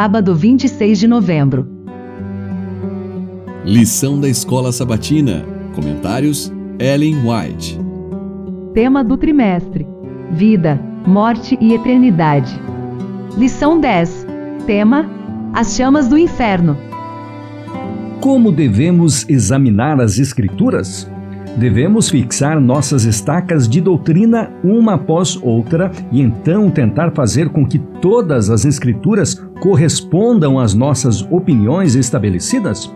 sábado 26 de novembro. Lição da Escola Sabatina. Comentários: Ellen White. Tema do trimestre: Vida, Morte e Eternidade. Lição 10. Tema: As chamas do inferno. Como devemos examinar as Escrituras? Devemos fixar nossas estacas de doutrina uma após outra e então tentar fazer com que todas as Escrituras correspondam às nossas opiniões estabelecidas?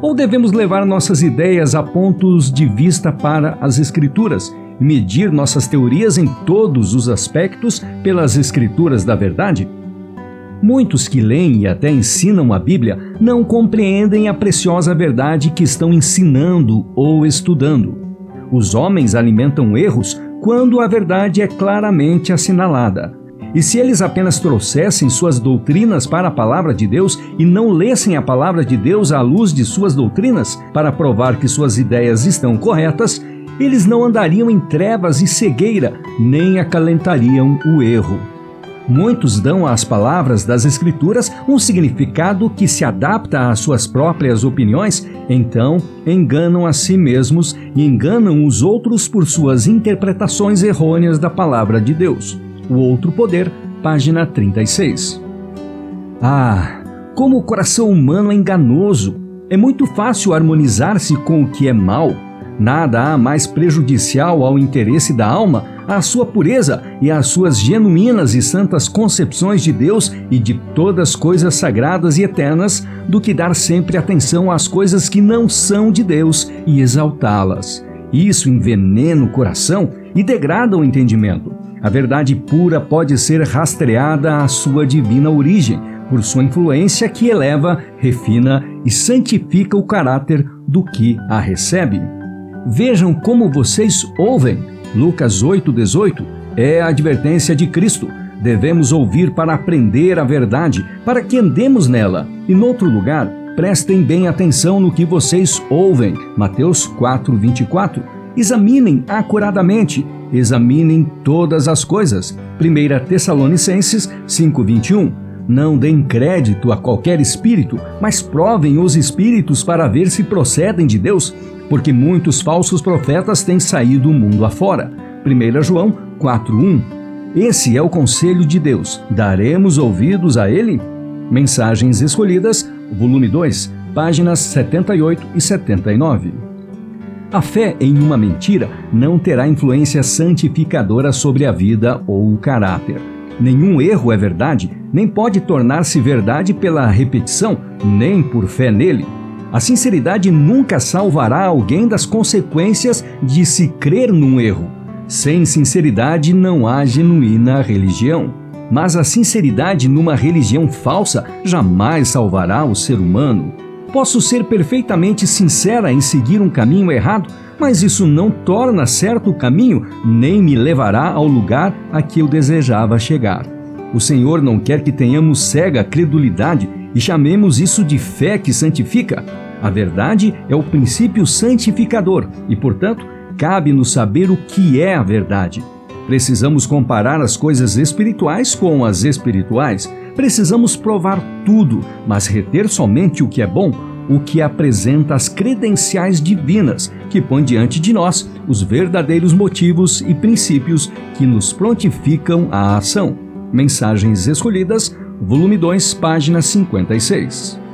Ou devemos levar nossas ideias a pontos de vista para as Escrituras, medir nossas teorias em todos os aspectos pelas Escrituras da verdade? Muitos que leem e até ensinam a Bíblia não compreendem a preciosa verdade que estão ensinando ou estudando. Os homens alimentam erros quando a verdade é claramente assinalada. E se eles apenas trouxessem suas doutrinas para a palavra de Deus e não lessem a palavra de Deus à luz de suas doutrinas para provar que suas ideias estão corretas, eles não andariam em trevas e cegueira, nem acalentariam o erro. Muitos dão às palavras das Escrituras um significado que se adapta às suas próprias opiniões, então enganam a si mesmos e enganam os outros por suas interpretações errôneas da palavra de Deus. O Outro Poder, página 36. Ah, como o coração humano é enganoso! É muito fácil harmonizar-se com o que é mal. Nada há mais prejudicial ao interesse da alma, à sua pureza e às suas genuínas e santas concepções de Deus e de todas as coisas sagradas e eternas, do que dar sempre atenção às coisas que não são de Deus e exaltá-las. Isso envenena o coração e degrada o entendimento. A verdade pura pode ser rastreada à sua divina origem, por sua influência que eleva, refina e santifica o caráter do que a recebe. Vejam como vocês ouvem. Lucas 8,18 é a advertência de Cristo. Devemos ouvir para aprender a verdade, para que andemos nela. E noutro lugar, prestem bem atenção no que vocês ouvem. Mateus 4,24. Examinem acuradamente, examinem todas as coisas. 1 Tessalonicenses 5,21. Não deem crédito a qualquer espírito, mas provem os espíritos para ver se procedem de Deus, porque muitos falsos profetas têm saído o mundo afora. 1 João 4,1. Esse é o conselho de Deus. Daremos ouvidos a ele? Mensagens Escolhidas, volume 2, páginas 78 e 79. A fé em uma mentira não terá influência santificadora sobre a vida ou o caráter. Nenhum erro é verdade, nem pode tornar-se verdade pela repetição, nem por fé nele. A sinceridade nunca salvará alguém das consequências de se crer num erro. Sem sinceridade não há genuína religião. Mas a sinceridade numa religião falsa jamais salvará o ser humano. Posso ser perfeitamente sincera em seguir um caminho errado, mas isso não torna certo o caminho, nem me levará ao lugar a que eu desejava chegar. O Senhor não quer que tenhamos cega credulidade e chamemos isso de fé que santifica. A verdade é o princípio santificador e, portanto, cabe-nos saber o que é a verdade. Precisamos comparar as coisas espirituais com as espirituais. Precisamos provar tudo, mas reter somente o que é bom, o que apresenta as credenciais divinas, que põe diante de nós os verdadeiros motivos e princípios que nos prontificam à ação. Mensagens Escolhidas, volume 2, página 56.